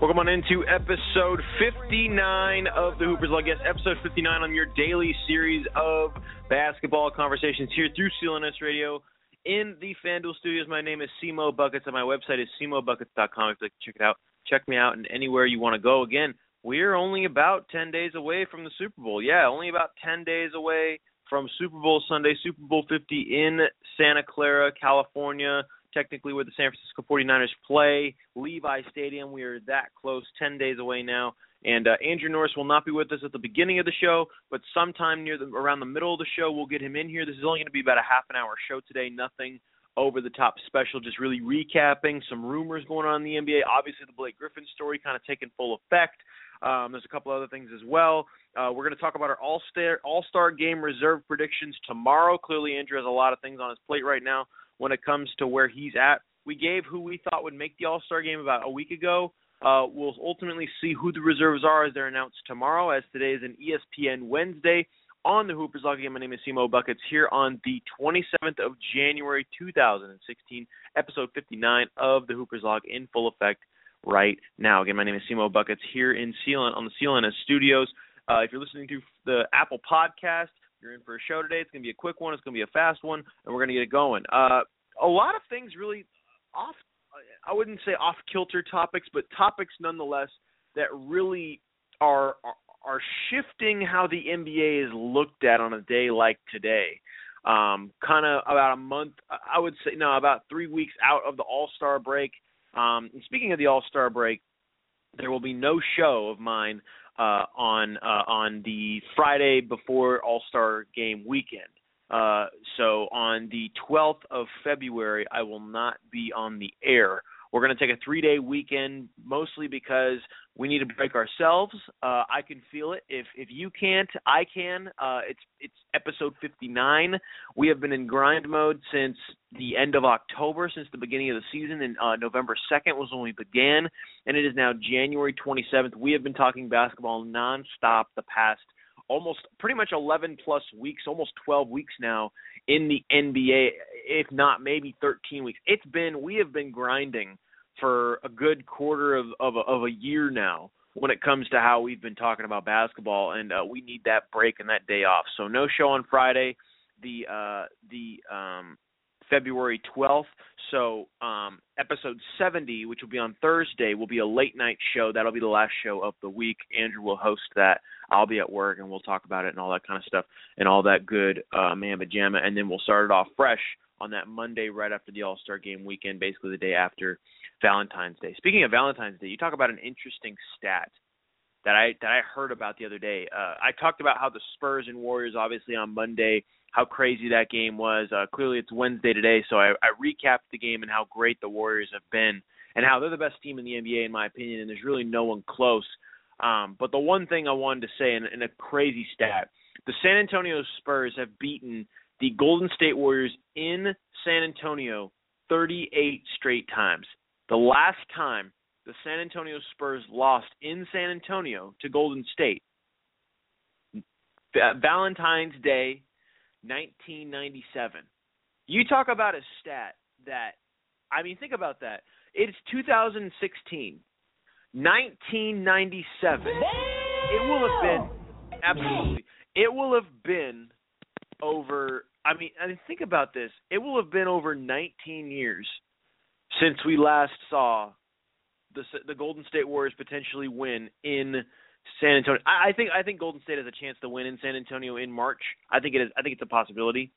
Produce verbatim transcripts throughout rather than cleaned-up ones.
Welcome on into episode fifty-nine of the Hoopers Log. Yes, episode fifty-nine on your daily series of basketball conversations here through C L N S Radio in the FanDuel Studios. My name is Simo Buckets, and my website is Simo Buckets dot com. If you'd like to check it out, check me out, and anywhere you want to go. Again, we're only about ten days away from the Super Bowl. Yeah, only about ten days away from Super Bowl Sunday, Super Bowl fifty in Santa Clara, California. Technically, where the San Francisco forty-niners play, Levi's Stadium. We are that close, ten days away now. And uh, Andrew Norris will not be with us at the beginning of the show, but sometime near the, around the middle of the show, we'll get him in here. This is only going to be about a half an hour show today, nothing over-the-top special, just really recapping some rumors going on in the N B A. Obviously, the Blake Griffin story kind of taking full effect. Um, there's a couple other things as well. Uh, we're going to talk about our all-star, all-star game reserve predictions tomorrow. Clearly, Andrew has a lot of things on his plate right now when it comes to where he's at. We gave who we thought would make the All-Star game about a week ago. Uh, we'll ultimately see who the reserves are as they're announced tomorrow, as today is an E S P N Wednesday on the Hoopers Log Game. My name is Simo Buckets here on the twenty-seventh of January, two thousand sixteen, episode fifty-nine of the Hoopers Log in full effect right now. Again, my name is Simo Buckets here in C L N, on the C L N S Studios. Uh, if you're listening to the Apple Podcast, you're in for a show today. It's going to be a quick one. It's going to be a fast one, and we're going to get it going. Uh, a lot of things really off, I wouldn't say off-kilter topics, but topics nonetheless that really are, are are shifting how the N B A is looked at on a day like today. Um, kind of about a month, I would say, no, about three weeks out of the All-Star break. Um, and speaking of the All-Star break, there will be no show of mine Uh, on uh, on the Friday before All-Star Game weekend. Uh, so on the twelfth of February, I will not be on the air. We're going to take a three-day weekend, mostly because we need to break ourselves. Uh, I can feel it. If if you can't, I can. Uh, it's it's episode fifty-nine. We have been in grind mode since the end of October, since the beginning of the season, and uh, November second was when we began, and it is now January twenty-seventh. We have been talking basketball nonstop the past almost pretty much eleven-plus weeks, almost twelve weeks now in the N B A, if not maybe thirteen weeks. It's been – we have been grinding for a good quarter of, of, a, of a year now when it comes to how we've been talking about basketball, and uh, we need that break and that day off. So no show on Friday, the uh, the um, February twelfth. So um, episode seventy, which will be on Thursday, will be a late-night show. That'll be the last show of the week. Andrew will host that. I'll be at work, and we'll talk about it and all that kind of stuff and all that good uh, mamba jamma, and then we'll start it off fresh on that Monday right after the All-Star Game weekend, basically the day after Valentine's Day. Speaking of Valentine's Day, you talk about an interesting stat that I that I heard about the other day. Uh, I talked about how the Spurs and Warriors, obviously on Monday, how crazy that game was. Uh, clearly it's Wednesday today, so I, I recapped the game and how great the Warriors have been and how they're the best team in the N B A in my opinion, and there's really no one close. Um, but the one thing I wanted to say in, in a crazy stat, the San Antonio Spurs have beaten the Golden State Warriors in San Antonio thirty-eight straight times. The last time the San Antonio Spurs lost in San Antonio to Golden State, Valentine's Day, nineteen ninety-seven. You talk about a stat that, I mean, think about that. It's two thousand sixteen. nineteen ninety-seven. It will have been absolutely. It will have been over, I mean, I mean, think about this. It will have been over nineteen years since we last saw the the Golden State Warriors potentially win in San Antonio. I, I think I think Golden State has a chance to win in San Antonio in March. I think it is. I think it's a possibility.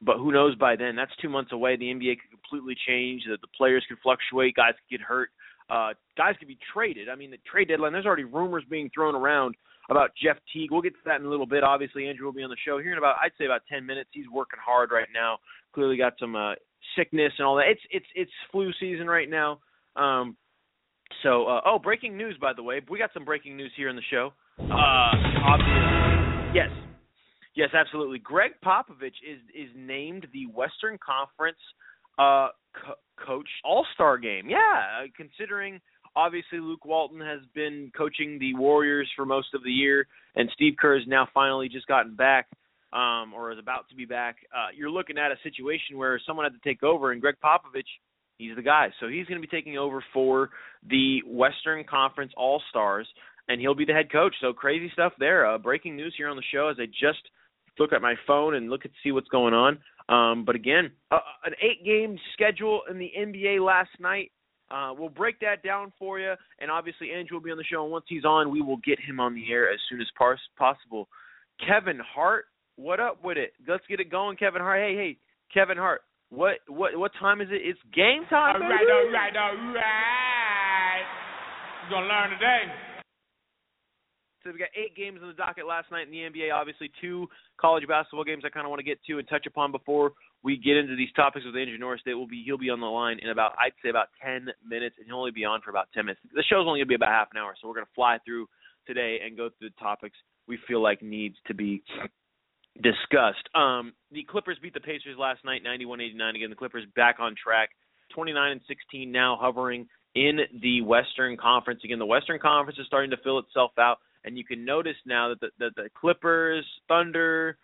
But who knows by then? That's two months away. The N B A could completely change. The, the players could fluctuate. Guys could get hurt. Uh, guys could be traded. I mean, the trade deadline, there's already rumors being thrown around about Jeff Teague. We'll get to that in a little bit. Obviously, Andrew will be on the show here in about, I'd say, about ten minutes. He's working hard right now. Clearly got some uh, sickness and all that. It's it's it's flu season right now. Um, so, uh, oh, breaking news, by the way. We got some breaking news here in the show. Uh, obviously, yes. Yes, absolutely. Greg Popovich is is named the Western Conference uh, co- coach all-star game. Yeah, considering obviously Luke Walton has been coaching the Warriors for most of the year, and Steve Kerr has now finally just gotten back um, or is about to be back. Uh, you're looking at a situation where someone had to take over, and Greg Popovich, he's the guy. So he's going to be taking over for the Western Conference all-stars, and he'll be the head coach. So crazy stuff there. Uh, breaking news here on the show as I just – look at my phone and look and see what's going on. Um, but again, uh, an eight-game schedule in the N B A last night. Uh, we'll break that down for you, and obviously Andrew will be on the show, and once he's on, we will get him on the air as soon as par- possible. Kevin Hart, what up with it? Let's get it going, Kevin Hart. Hey, hey, Kevin Hart, what what what time is it? It's game time. All right, all right, all right. You're going to learn today. So we got eight games on the docket last night in the N B A, obviously two college basketball games I kind of want to get to and touch upon before we get into these topics with Andrew Norris. They will be, he'll be on the line in about, I'd say, about ten minutes, and he'll only be on for about ten minutes. The show's only going to be about half an hour, so we're going to fly through today and go through the topics we feel like needs to be discussed. Um, the Clippers beat the Pacers last night, ninety-one eighty-nine. Again, the Clippers back on track, twenty-nine and sixteen now, hovering in the Western Conference. Again, the Western Conference is starting to fill itself out. And you can notice now that the, the, the Clippers, Thunder,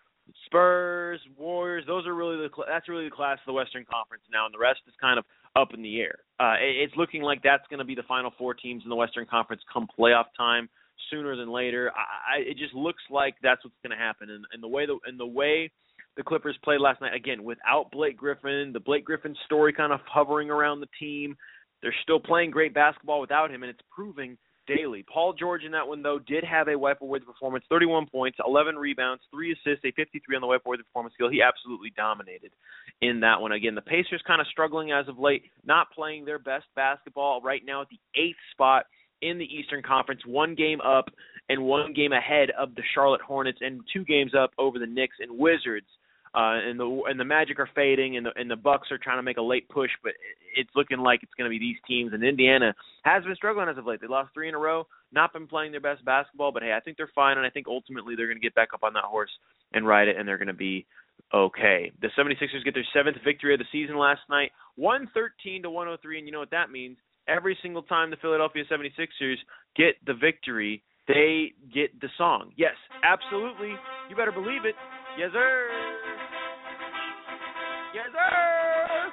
Spurs, Warriors, those are really the that's really the class of the Western Conference now, and the rest is kind of up in the air. Uh, it, it's looking like that's going to be the final four teams in the Western Conference come playoff time, sooner than later. I, I, it just looks like that's what's going to happen. And, and the way the and the way the Clippers played last night, again without Blake Griffin, the Blake Griffin story kind of hovering around the team. They're still playing great basketball without him, and it's proving. Daily. Paul George in that one, though, did have a wipeaway performance, thirty-one points, eleven rebounds, three assists, a fifty-three on the wipeaway performance skill. He absolutely dominated in that one. Again, the Pacers kind of struggling as of late, not playing their best basketball right now at the eighth spot in the Eastern Conference, one game up and one game ahead of the Charlotte Hornets and two games up over the Knicks and Wizards. Uh, and the and the Magic are fading, and the and the Bucks are trying to make a late push, but it's looking like it's going to be these teams. And Indiana has been struggling as of late. They lost three in a row, not been playing their best basketball, but hey, I think they're fine, and I think ultimately they're going to get back up on that horse and ride it, and they're going to be okay. The 76ers get their seventh victory of the season last night, one thirteen to one oh three, and you know what that means. Every single time the Philadelphia 76ers get the victory, they get the song. Yes, absolutely. You better believe it. Yes, sir. Yes, sir!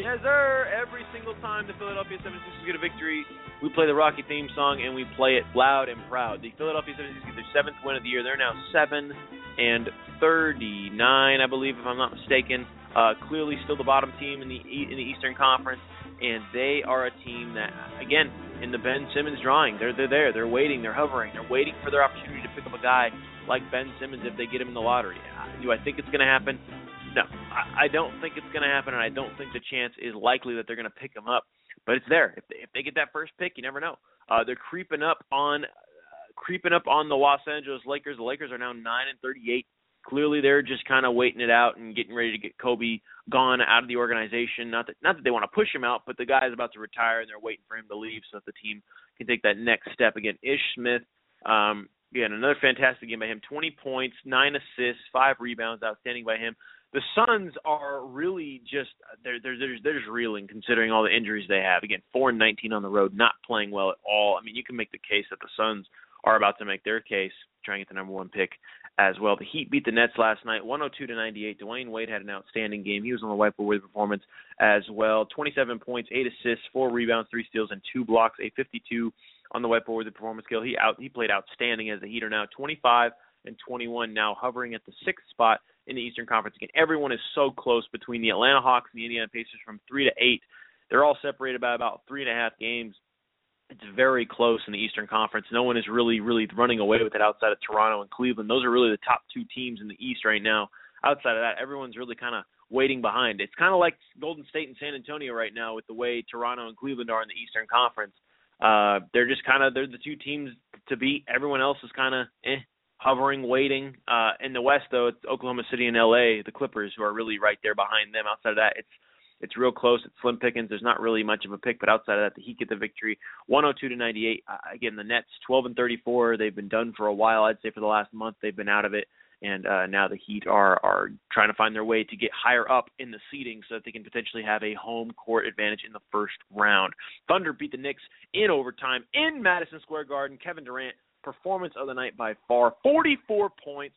Yes, sir! Every single time the Philadelphia 76ers get a victory, we play the Rocky theme song, and we play it loud and proud. The Philadelphia 76ers get their seventh win of the year. They're now seven and thirty-nine, I believe, if I'm not mistaken. Uh, clearly still the bottom team in the in the Eastern Conference, and they are a team that, again, in the Ben Simmons drawing, they're, they're there. They're waiting. They're hovering. They're waiting for their opportunity to pick up a guy like Ben Simmons if they get him in the lottery. Do I think it's going to happen? No, I don't think it's going to happen, and I don't think the chance is likely that they're going to pick him up. But it's there. If they, if they get that first pick, you never know. Uh, they're creeping up on uh, creeping up on the Los Angeles Lakers. The Lakers are now nine and thirty-eight. Clearly, they're just kind of waiting it out and getting ready to get Kobe gone out of the organization. Not that not that they want to push him out, but the guy is about to retire, and they're waiting for him to leave so that the team can take that next step. Again, Ish Smith. Um, again, another fantastic game by him. Twenty points, nine assists, five rebounds. Outstanding by him. The Suns are really just they're they're they're, they're just reeling considering all the injuries they have. Again, four and nineteen on the road, not playing well at all. I mean, you can make the case that the Suns are about to make their case, trying to get the number one pick as well. The Heat beat the Nets last night, one hundred two to ninety eight. Dwayne Wade had an outstanding game. He was on the wipeaway performance as well. Twenty seven points, eight assists, four rebounds, three steals, and two blocks. A fifty two on the whiteboard with the performance scale. He out he played outstanding as a Heater, now twenty-five and twenty-one, now hovering at the sixth spot in the Eastern Conference. Again, everyone is so close between the Atlanta Hawks and the Indiana Pacers from three to eight. They're all separated by about three and a half games. It's very close in the Eastern Conference. No one is really, really running away with it outside of Toronto and Cleveland. Those are really the top two teams in the East right now. Outside of that, everyone's really kind of waiting behind. It's kind of like Golden State and San Antonio right now with the way Toronto and Cleveland are in the Eastern Conference. Uh, they're just kind of they're the two teams to beat. Everyone else is kind of eh, hovering, waiting. Uh, in the West, though, it's Oklahoma City and L A, the Clippers, who are really right there behind them. Outside of that, it's It's real close. It's slim pickings. There's not really much of a pick, but outside of that, the Heat get the victory, one oh two to ninety-eight. Uh, again, the Nets twelve and thirty-four. They've been done for a while. I'd say for the last month they've been out of it, and uh, now the Heat are are trying to find their way to get higher up in the seeding so that they can potentially have a home court advantage in the first round. Thunder beat the Knicks in overtime in Madison Square Garden. Kevin Durant, performance of the night by far, forty-four points.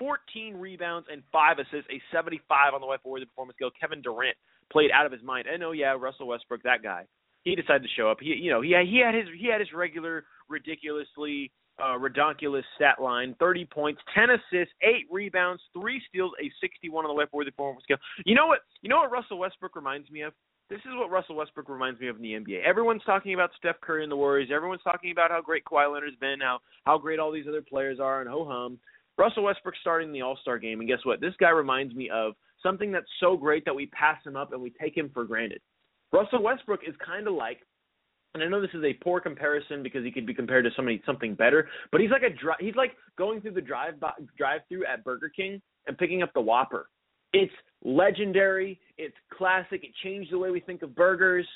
fourteen rebounds and five assists, a seventy-five on the whiteboard, the performance scale. Kevin Durant played out of his mind. And oh yeah, Russell Westbrook, that guy, he decided to show up. He, you know, he he had his he had his regular ridiculously uh, redonkulous stat line: thirty points, ten assists, eight rebounds, three steals, a sixty-one on the whiteboard, the performance scale. You know what? You know what Russell Westbrook reminds me of? This is what Russell Westbrook reminds me of in the N B A. Everyone's talking about Steph Curry and the Warriors. Everyone's talking about how great Kawhi Leonard's been, how how great all these other players are, and ho hum. Russell Westbrook starting the All-Star game, and guess what? This guy reminds me of something that's so great that we pass him up and we take him for granted. Russell Westbrook is kind of like, and I know this is a poor comparison because he could be compared to somebody something better, but he's like a he's like going through the drive by, drive-through at Burger King and picking up the Whopper. It's legendary. It's classic. It changed the way we think of burgers.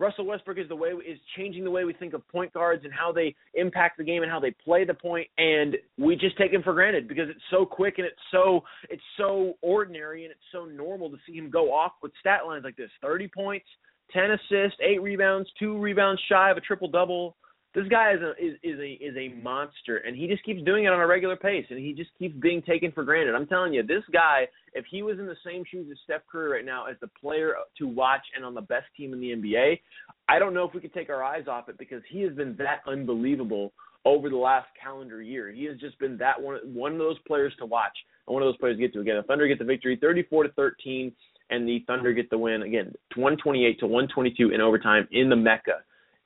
Russell Westbrook is the way is changing the way we think of point guards and how they impact the game and how they play the point, and we just take him for granted because it's so quick and it's so it's so ordinary and it's so normal to see him go off with stat lines like this: thirty points, ten assists, eight rebounds, two rebounds shy of a triple double. This guy is a is, is a is a monster, and he just keeps doing it on a regular pace, and he just keeps being taken for granted. I'm telling you, this guy, if he was in the same shoes as Steph Curry right now as the player to watch and on the best team in the N B A, I don't know if we could take our eyes off it because he has been that unbelievable over the last calendar year. He has just been that one one of those players to watch and one of those players to get to. Again, the Thunder get the victory, thirty-four to thirteen, and the Thunder get the win. Again, one twenty-eight to one twenty-two in overtime in the Mecca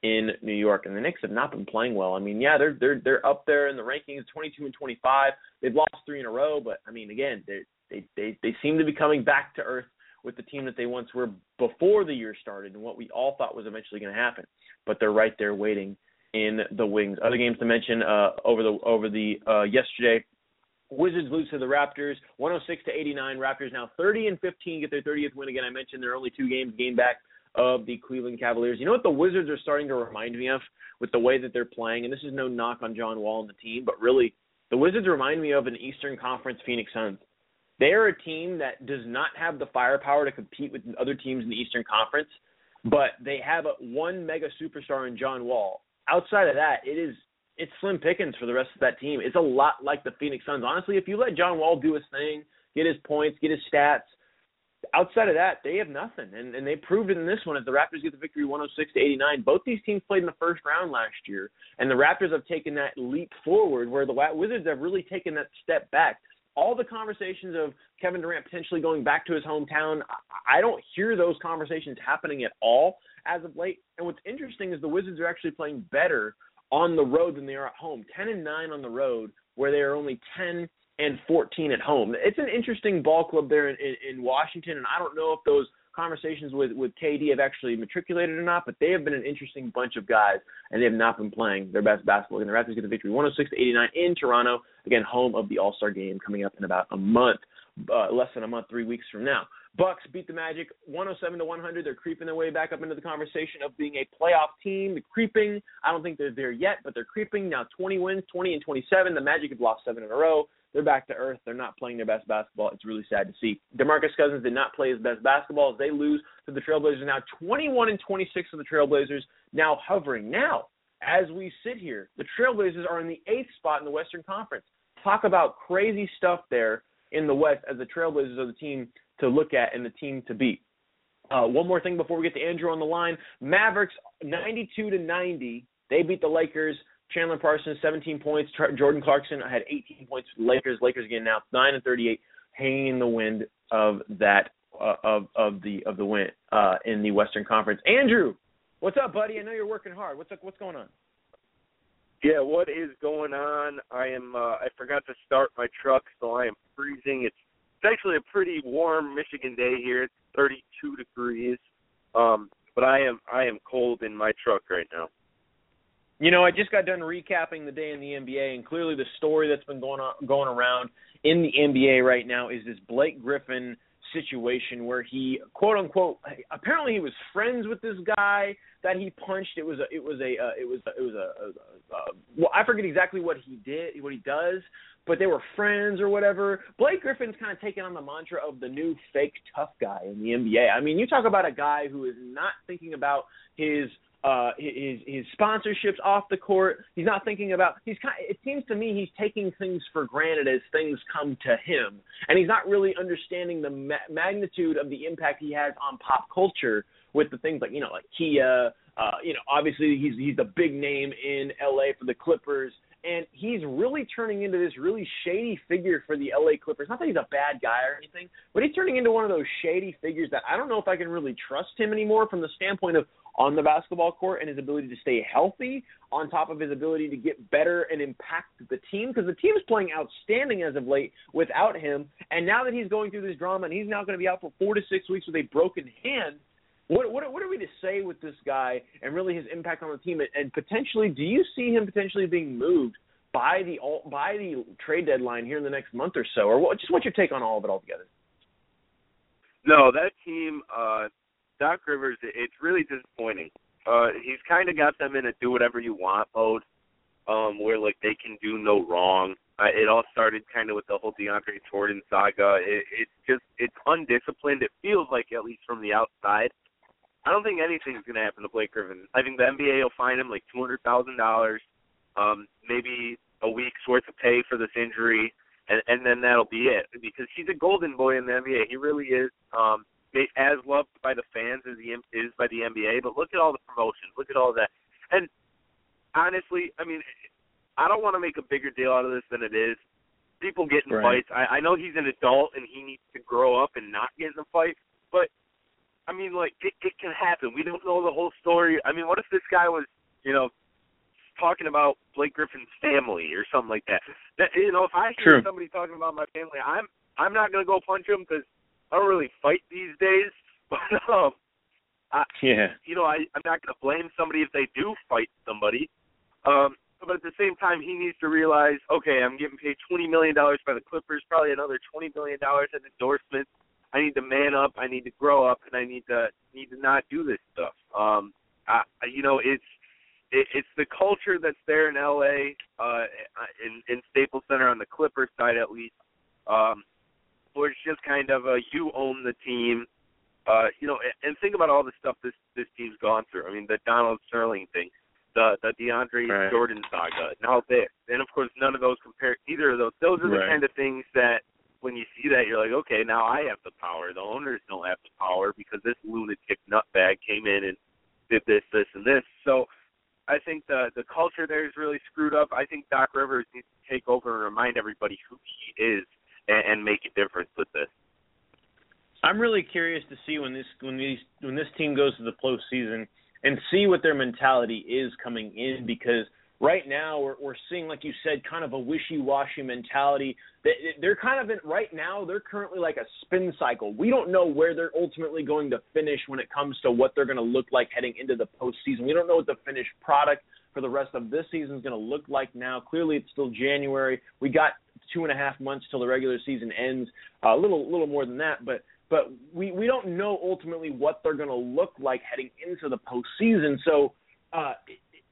in New York. And the Knicks have not been playing well. I mean, yeah, they're they're they're up there in the rankings, twenty-two and twenty-five. They've lost three in a row, but I mean, again, they they they, they seem to be coming back to earth with the team that they once were before the year started and what we all thought was eventually going to happen. But they're right there waiting in the wings. Other games to mention uh, over the over the uh, yesterday. Wizards lose to the Raptors, one oh six to eighty-nine. Raptors now thirty and fifteen, get their thirtieth win. Again, I mentioned they're only two games game back of the Cleveland Cavaliers. You know what the Wizards are starting to remind me of with the way that they're playing? And this is no knock on John Wall and the team, but really the Wizards remind me of an Eastern Conference Phoenix Suns. They are a team that does not have the firepower to compete with other teams in the Eastern Conference, but they have a, one mega superstar in John Wall. Outside of that, it is it's slim pickings for the rest of that team. It's a lot like the Phoenix Suns. Honestly, if you let John Wall do his thing, get his points, get his stats, outside of that, they have nothing, and, and they proved it in this one as the Raptors get the victory one oh six to eighty-nine. Both these teams played in the first round last year, and the Raptors have taken that leap forward where the Wizards have really taken that step back. All the conversations of Kevin Durant potentially going back to his hometown, I don't hear those conversations happening at all as of late. And what's interesting is the Wizards are actually playing better on the road than they are at home, ten and nine on the road, where they are only ten and fourteen at home. It's an interesting ball club there in, in, in Washington, and I don't know if those conversations with, with K D have actually matriculated or not, but they have been an interesting bunch of guys, and they have not been playing their best basketball. And the Raptors get the victory one oh six to eighty-nine in Toronto, again, home of the All-Star game coming up in about a month, uh, less than a month, three weeks from now. Bucks beat the Magic one oh seven to one hundred. They're creeping their way back up into the conversation of being a playoff team. They're creeping. I don't think they're there yet, but they're creeping. Now twenty wins, twenty and twenty-seven. The Magic have lost seven in a row. They're back to earth. They're not playing their best basketball. It's really sad to see. DeMarcus Cousins did not play his best basketball as they lose to the Trailblazers. Now twenty-one and twenty-six of the Trailblazers, now hovering. Now, as we sit here, the Trailblazers are in the eighth spot in the Western Conference. Talk about crazy stuff there in the West as the Trailblazers are the team to look at and the team to beat. Uh, one more thing before we get to Andrew on the line. Mavericks ninety-two to ninety They beat the Lakers. Chandler Parsons, seventeen points. Jordan Clarkson had eighteen points for the Lakers. Lakers again now nine and thirty-eight, hanging in the wind of that uh, of of the of the win uh, in the Western Conference. Andrew, what's up, buddy? I know you're working hard. What's up? What's going on? Yeah, what is going on? I am. Uh, I forgot to start my truck, so I am freezing. It's it's actually a pretty warm Michigan day here. It's thirty-two degrees, um, but I am I am cold in my truck right now. You know, I just got done recapping the day in the N B A, and clearly the story that's been going on, going around in the N B A right now is this Blake Griffin situation where he, quote unquote, apparently he was friends with this guy that he punched. It was a, it was a, uh, it was, a, it was a, a, a, well, I forget exactly what he did, what he does, but they were friends or whatever. Blake Griffin's kind of taken on the mantra of the new fake tough guy in the N B A. I mean, you talk about a guy who is not thinking about his. Uh, his his sponsorships off the court. He's not thinking about. He's kind. It seems to me he's taking things for granted as things come to him, and he's not really understanding the ma- magnitude of the impact he has on pop culture with the things like you know like Kia. Uh, you know, obviously he's he's the big name in L A for the Clippers, and he's really turning into this really shady figure for the L A Clippers. Not that he's a bad guy or anything, but he's turning into one of those shady figures that I don't know if I can really trust him anymore from the standpoint of. On the basketball court and his ability to stay healthy on top of his ability to get better and impact the team because the team is playing outstanding as of late without him. And now that he's going through this drama and he's now going to be out for four to six weeks with a broken hand, what, what, what are we to say with this guy and really his impact on the team? And potentially, do you see him potentially being moved by the by the trade deadline here in the next month or so? Or what, just what's your take on all of it altogether? No, that team uh... – Doc Rivers, it's really disappointing. Uh, he's kind of got them in a do-whatever-you-want mode um, where, like, they can do no wrong. Uh, it all started kind of with the whole DeAndre Jordan saga. It, it's just it's undisciplined. It feels like, at least from the outside. I don't think anything's going to happen to Blake Griffin. I think the N B A will fine him, like, two hundred thousand dollars, um, maybe a week's worth of pay for this injury, and, and then that'll be it because he's a golden boy in the N B A. He really is. Um, as loved by the fans as he is by the N B A, but look at all the promotions, look at all that. And honestly, I mean, I don't want to make a bigger deal out of this than it is. People get in right. fights. I, I know he's an adult and he needs to grow up and not get in a fight, but, I mean, like, it, it can happen. We don't know the whole story. I mean, what if this guy was, you know, talking about Blake Griffin's family or something like that? that you know, if I hear True. somebody talking about my family, I'm, I'm not going to go punch him because I don't really fight these days, but, um, I, yeah. you know, I, I'm not going to blame somebody if they do fight somebody. Um, but at the same time, he needs to realize, okay, I'm getting paid twenty million dollars by the Clippers, probably another twenty million dollars in endorsements. I need to man up, I need to grow up, and I need to need to not do this stuff. Um, I, you know, it's it, it's the culture that's there in L A, uh, in, in Staples Center on the Clippers side at least, um, where it's just kind of a you own the team, uh, you know, and think about all the stuff this, this team's gone through. I mean, the Donald Sterling thing, the the DeAndre right. Jordan saga, and all this. And, of course, none of those compare either of those. Those are the right. kind of things that when you see that, you're like, okay, now I have the power. The owners don't have the power because this lunatic nutbag came in and did this, this, and this. So I think the, the culture there is really screwed up. I think Doc Rivers needs to take over and remind everybody who he is and make a difference with this. I'm really curious to see when this when these when this team goes to the postseason and see what their mentality is coming in, because right now we're, we're seeing, like you said, kind of a wishy-washy mentality. They're kind of in, right now they're currently like a spin cycle. We don't know where they're ultimately going to finish when it comes to what they're going to look like heading into the postseason. We don't know what the finished product for the rest of this season is going to look like now. Clearly it's still January. We got two and a half months till the regular season ends, a uh, little little more than that, but but we, we don't know ultimately what they're going to look like heading into the postseason. So uh,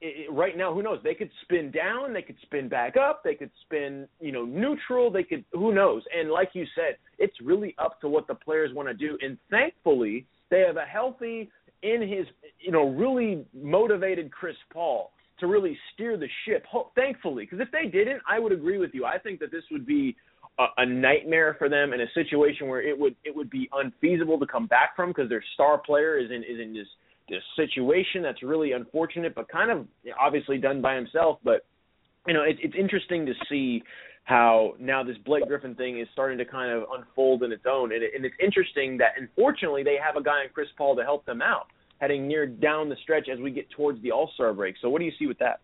it, it, right now, who knows? They could spin down, they could spin back up, they could spin you know neutral, they could who knows? And like you said, it's really up to what the players want to do. And thankfully, they have a healthy, in his you know really motivated Chris Paul to really steer the ship, thankfully. Because if they didn't, I would agree with you. I think that this would be a, a nightmare for them and a situation where it would it would be unfeasible to come back from because their star player is in is in this this situation that's really unfortunate, but kind of obviously done by himself. But, you know, it, it's interesting to see how now this Blake Griffin thing is starting to kind of unfold in its own. And, it, and it's interesting that, unfortunately, they have a guy in Chris Paul to help them out, heading near down the stretch as we get towards the All-Star break. So what do you see with that?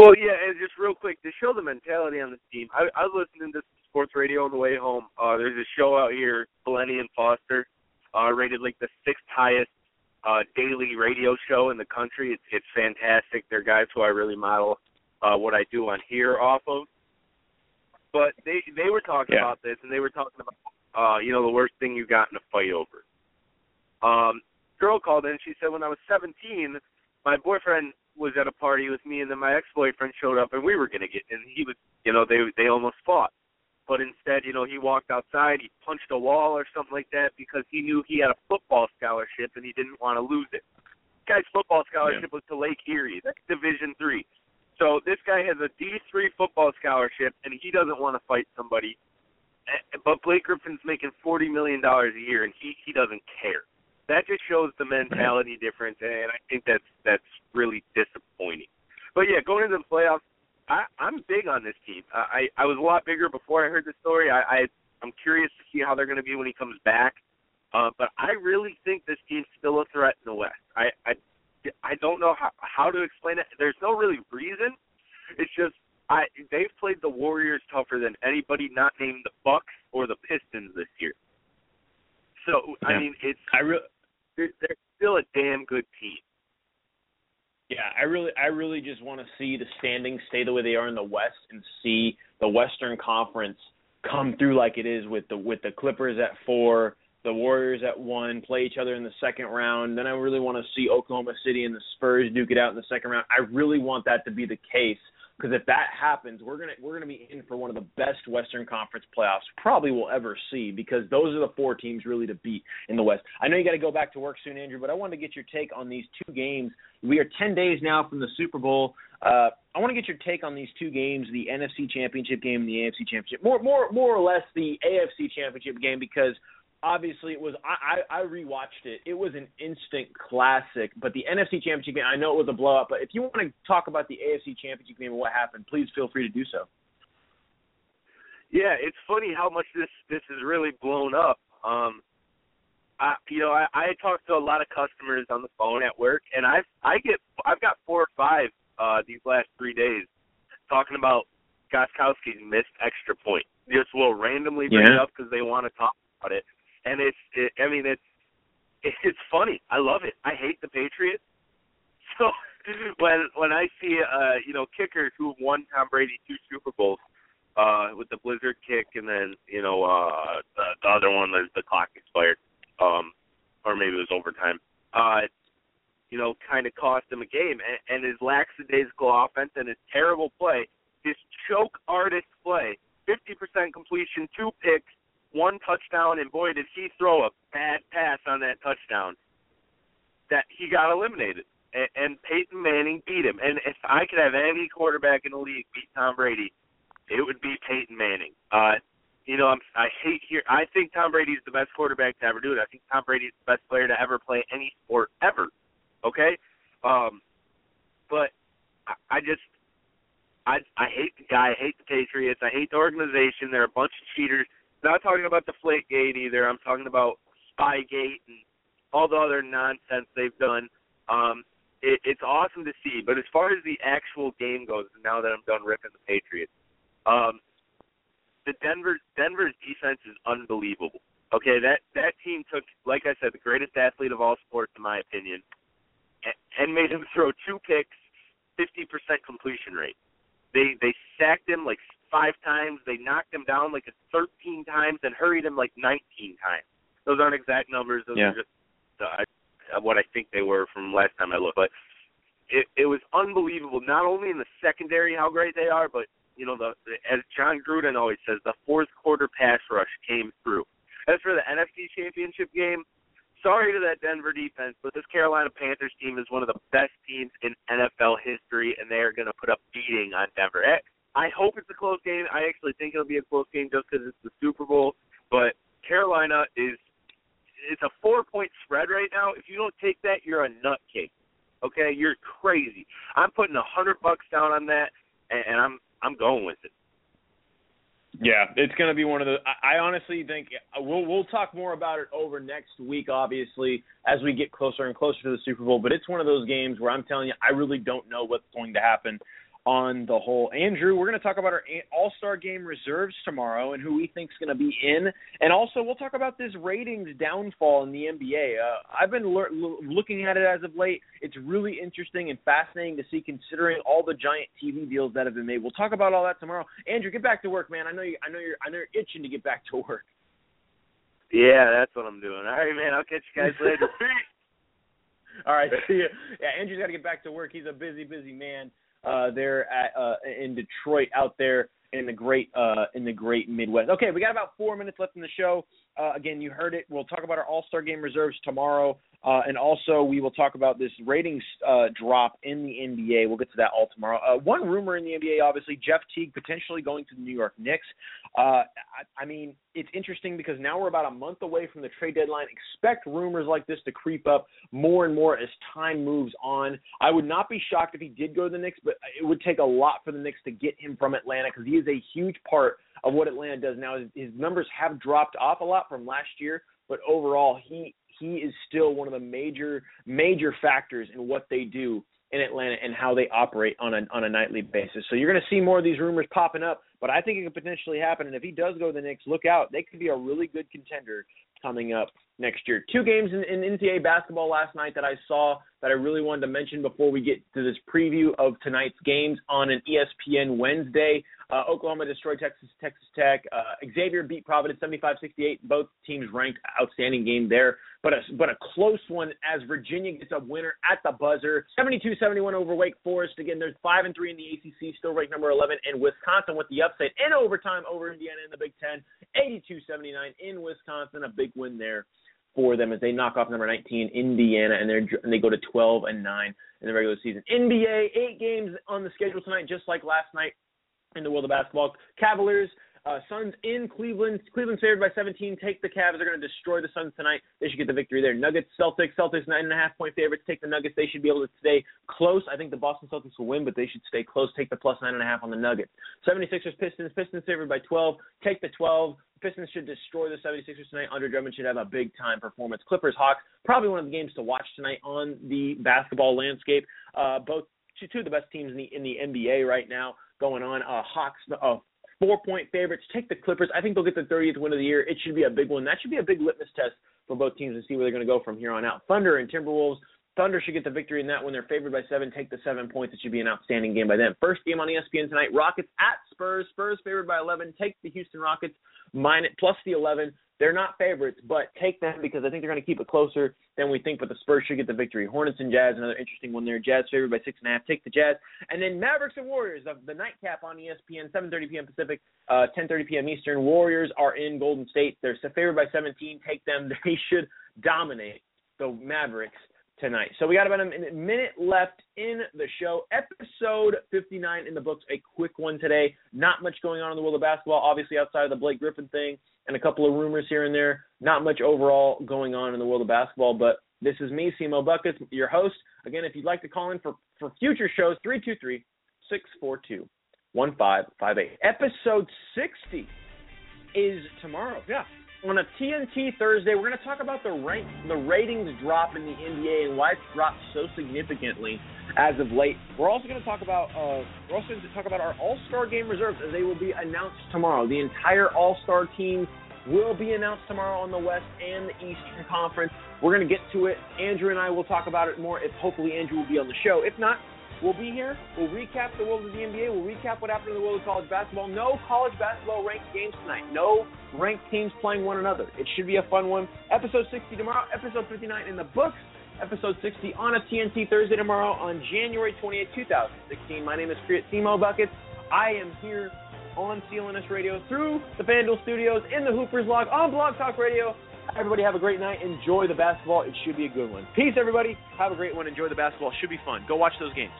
Well, yeah, and just real quick, to show the mentality on this team, I, I was listening to sports radio on the way home. Uh, there's a show out here, Blaney and Foster, uh, rated like the sixth highest uh, daily radio show in the country. It's, it's fantastic. They're guys who I really model uh, what I do on here off of. But they they were talking yeah. about this, and they were talking about, uh, you know, the worst thing you got in a fight over. Um, girl called in, she said, when I was seventeen, my boyfriend was at a party with me, and then my ex-boyfriend showed up, and we were going to get, and he was, you know, they they almost fought. But instead, you know, he walked outside, he punched a wall or something like that because he knew he had a football scholarship and he didn't want to lose it. This guy's football scholarship yeah. was to Lake Erie. That's Division three. So this guy has a D three football scholarship, and he doesn't want to fight somebody. But Blake Griffin's making forty million dollars a year, and he, he doesn't care. That just shows the mentality difference, and I think that's that's really disappointing. But, yeah, going into the playoffs, I, I'm big on this team. I, I was a lot bigger before I heard the story. I, I, I'm curious to see how they're going to be when he comes back. Uh, but I really think this team's still a threat in the West. I I, I don't know how, how to explain it. There's no really reason. It's just I they've played the Warriors tougher than anybody not named the Bucks or the Pistons this year. So, yeah. I mean, it's – I really. They're still a damn good team. Yeah, I really, I really just want to see the standings stay the way they are in the West and see the Western Conference come through like it is with the with the Clippers at four, the Warriors at one, play each other in the second round. Then I really want to see Oklahoma City and the Spurs duke it out in the second round. I really want that to be the case because if that happens, we're gonna we're gonna be in for one of the best Western Conference playoffs probably we'll ever see because those are the four teams really to beat in the West. I know you got to go back to work soon, Andrew, but I wanted to get your take on these two games. We are ten days now from the Super Bowl. Uh, I want to get your take on these two games: the N F C Championship game and the A F C Championship. More, more, more or less the A F C Championship game because obviously it was. I, I, I rewatched it. It was an instant classic. But the N F C Championship game, I know it was a blowout. But if you want to talk about the A F C Championship game and what happened, please feel free to do so. Yeah, it's funny how much this this is really blown up. Um, I you know I, I talked to a lot of customers on the phone at work, and I I get I've got four or five uh, these last three days talking about Gostkowski's missed extra point. Just will randomly bring yeah. it up because they want to talk about it. And it's, it, I mean, it's it's funny. I love it. I hate the Patriots. So when when I see, uh, you know, kickers who won Tom Brady two Super Bowls uh, with the blizzard kick and then, you know, uh, the, the other one, the, the clock expired, um, or maybe it was overtime, uh, you know, kind of cost him a game. And, and his lackadaisical offense and his terrible play, his choke artist play, fifty percent completion, two picks, one touchdown, and boy, did he throw a bad pass on that touchdown that he got eliminated. And, and Peyton Manning beat him. And if I could have any quarterback in the league beat Tom Brady, it would be Peyton Manning. Uh, you know, I'm, I hate here. I think Tom Brady's the best quarterback to ever do it. I think Tom Brady's the best player to ever play any sport ever. Okay? Um, but I, I just I, I hate the guy. I hate the Patriots. I hate the organization. They're a bunch of cheaters. Not talking about Deflategate either. I'm talking about Spygate and all the other nonsense they've done. Um, it, it's awesome to see. But as far as the actual game goes, now that I'm done ripping the Patriots, um, the Denver Denver's defense is unbelievable. Okay, that, that team took, like I said, the greatest athlete of all sports, in my opinion, and, and made him throw two picks, fifty percent completion rate. They they sacked him like five times. They knocked him down like thirteen times and hurried him like nineteen times. Those aren't exact numbers. Those yeah. are just uh, what I think they were from last time I looked. But it, it was unbelievable, not only in the secondary how great they are, but, you know, the, the as John Gruden always says, the fourth quarter pass rush came through. As for the N F C Championship game, sorry to that Denver defense, but this Carolina Panthers team is one of the best teams in N F L history, and they are going to put a beating on Denver. I hope it's a close game. I actually think it'll be a close game just because it's the Super Bowl. But Carolina is it's a four-point spread right now. If you don't take that, you're a nutcase. Okay, you're crazy. I'm putting a hundred bucks down on that, and, and I'm I'm going with it. Yeah, it's going to be one of the. I, I honestly think we'll we'll talk more about it over next week, obviously, as we get closer and closer to the Super Bowl. But it's one of those games where I'm telling you, I really don't know what's going to happen on the whole. Andrew, we're going to talk about our All-Star Game reserves tomorrow and who we think is going to be in. And also, we'll talk about this ratings downfall in the N B A. Uh, I've been le- looking at it as of late. It's really interesting and fascinating to see, considering all the giant T V deals that have been made. We'll talk about all that tomorrow. Andrew, get back to work, man. I know you. I know you're. I know you're itching to get back to work. Yeah, that's what I'm doing. All right, man. I'll catch you guys later. All right, see you. Yeah, Andrew's got to get back to work. He's a busy, busy man. Uh, there at, uh, in Detroit, out there in the great uh, in the great Midwest. Okay, we got about four minutes left in the show. Uh, again, you heard it. We'll talk about our All-Star Game reserves tomorrow, uh, and also we will talk about this ratings uh, drop in the N B A. We'll get to that all tomorrow. Uh, one rumor in the N B A, obviously, Jeff Teague potentially going to the New York Knicks. Uh, I, I mean, it's interesting because now we're about a month away from the trade deadline. Expect rumors like this to creep up more and more as time moves on. I would not be shocked if he did go to the Knicks, but it would take a lot for the Knicks to get him from Atlanta, because he is a huge part of what Atlanta does now. His, his numbers have dropped off a lot from last year, but overall he he is still one of the major major factors in what they do in Atlanta and how they operate on a on a nightly basis. So you're going to see more of these rumors popping up, but I think it could potentially happen. And if he does go to the Knicks, look out. They could be a really good contender coming up next year. Two games in, in N C double A basketball last night that I saw that I really wanted to mention before we get to this preview of tonight's games on an E S P N Wednesday. Uh, Oklahoma destroyed Texas Texas Tech. Uh, Xavier beat Providence seventy-five sixty-eight. Both teams ranked. Outstanding game there, but a, but a close one as Virginia gets a winner at the buzzer, seventy-two seventy-one over Wake Forest. Again, they're five and three in the A C C, still ranked number eleven, and Wisconsin with the upset in overtime over Indiana in the Big Ten, eighty-two seventy-nine in Wisconsin. A big win there for them as they knock off number nineteen Indiana, and, they're, and they go to twelve and nine in the regular season. N B A, eight games on the schedule tonight, just like last night. In the world of basketball, Cavaliers, uh, Suns in Cleveland. Cleveland's favored by seventeen. Take the Cavs. They're going to destroy the Suns tonight. They should get the victory there. Nuggets, Celtics. Celtics, nine and a half point favorites. Take the Nuggets. They should be able to stay close. I think the Boston Celtics will win, but they should stay close. Take the plus nine and a half on the Nuggets. seventy-sixers, Pistons. Pistons favored by twelve. Take the twelve. Pistons should destroy the seventy-sixers tonight. Andre Drummond should have a big-time performance. Clippers, Hawks. Probably one of the games to watch tonight on the basketball landscape. Uh, both two of the best teams in the, in the N B A right now. Going on, uh, Hawks, uh, four-point favorites. Take the Clippers. I think they'll get the thirtieth win of the year. It should be a big one. That should be a big litmus test for both teams to see where they're going to go from here on out. Thunder and Timberwolves. Thunder should get the victory in that one. They're favored by seven. Take the seven points. It should be an outstanding game by them. First game on E S P N tonight, Rockets at Spurs. Spurs favored by eleven. Take the Houston Rockets minus, plus the eleven. They're not favorites, but take them because I think they're going to keep it closer than we think, but the Spurs should get the victory. Hornets and Jazz, another interesting one there. Jazz favored by six and a half. Take the Jazz. And then Mavericks and Warriors, the, the nightcap on E S P N, seven thirty p.m. Pacific, uh, ten thirty p.m. Eastern. Warriors are in Golden State. They're favored by seventeen. Take them. They should dominate the Mavericks tonight. So we got about a minute left in the show. Episode fifty-nine in the books, a quick one today. Not much going on in the world of basketball, obviously outside of the Blake Griffin thing and a couple of rumors here and there. Not much overall going on in the world of basketball, but this is me, Simo Buckets, your host. Again, if you'd like to call in for, for future shows, three two three, six four two, one five five eight. Episode sixty is tomorrow. Yeah. On a T N T Thursday, we're going to talk about the rank, the ratings drop in the N B A and why it's dropped so significantly as of late. We're also going to talk about uh, we're also going to talk about our All-Star Game reserves as they will be announced tomorrow. The entire All-Star team will be announced tomorrow on the West and the Eastern Conference. We're going to get to it. Andrew and I will talk about it more. If hopefully Andrew will be on the show. If not, we'll be here. We'll recap the world of the N B A. We'll recap what happened in the world of college basketball. No college basketball ranked games tonight. No ranked teams playing one another. It should be a fun one. Episode sixty tomorrow. Episode fifty-nine in the books. Episode sixty on a T N T Thursday tomorrow on January twenty-eighth, two thousand sixteen. My name is Simo Buckets. I am here on C L N S Radio through the FanDuel Studios in the Hoopers Log on Blog Talk Radio. Everybody have a great night. Enjoy the basketball. It should be a good one. Peace, everybody. Have a great one. Enjoy the basketball. It should be fun. Go watch those games.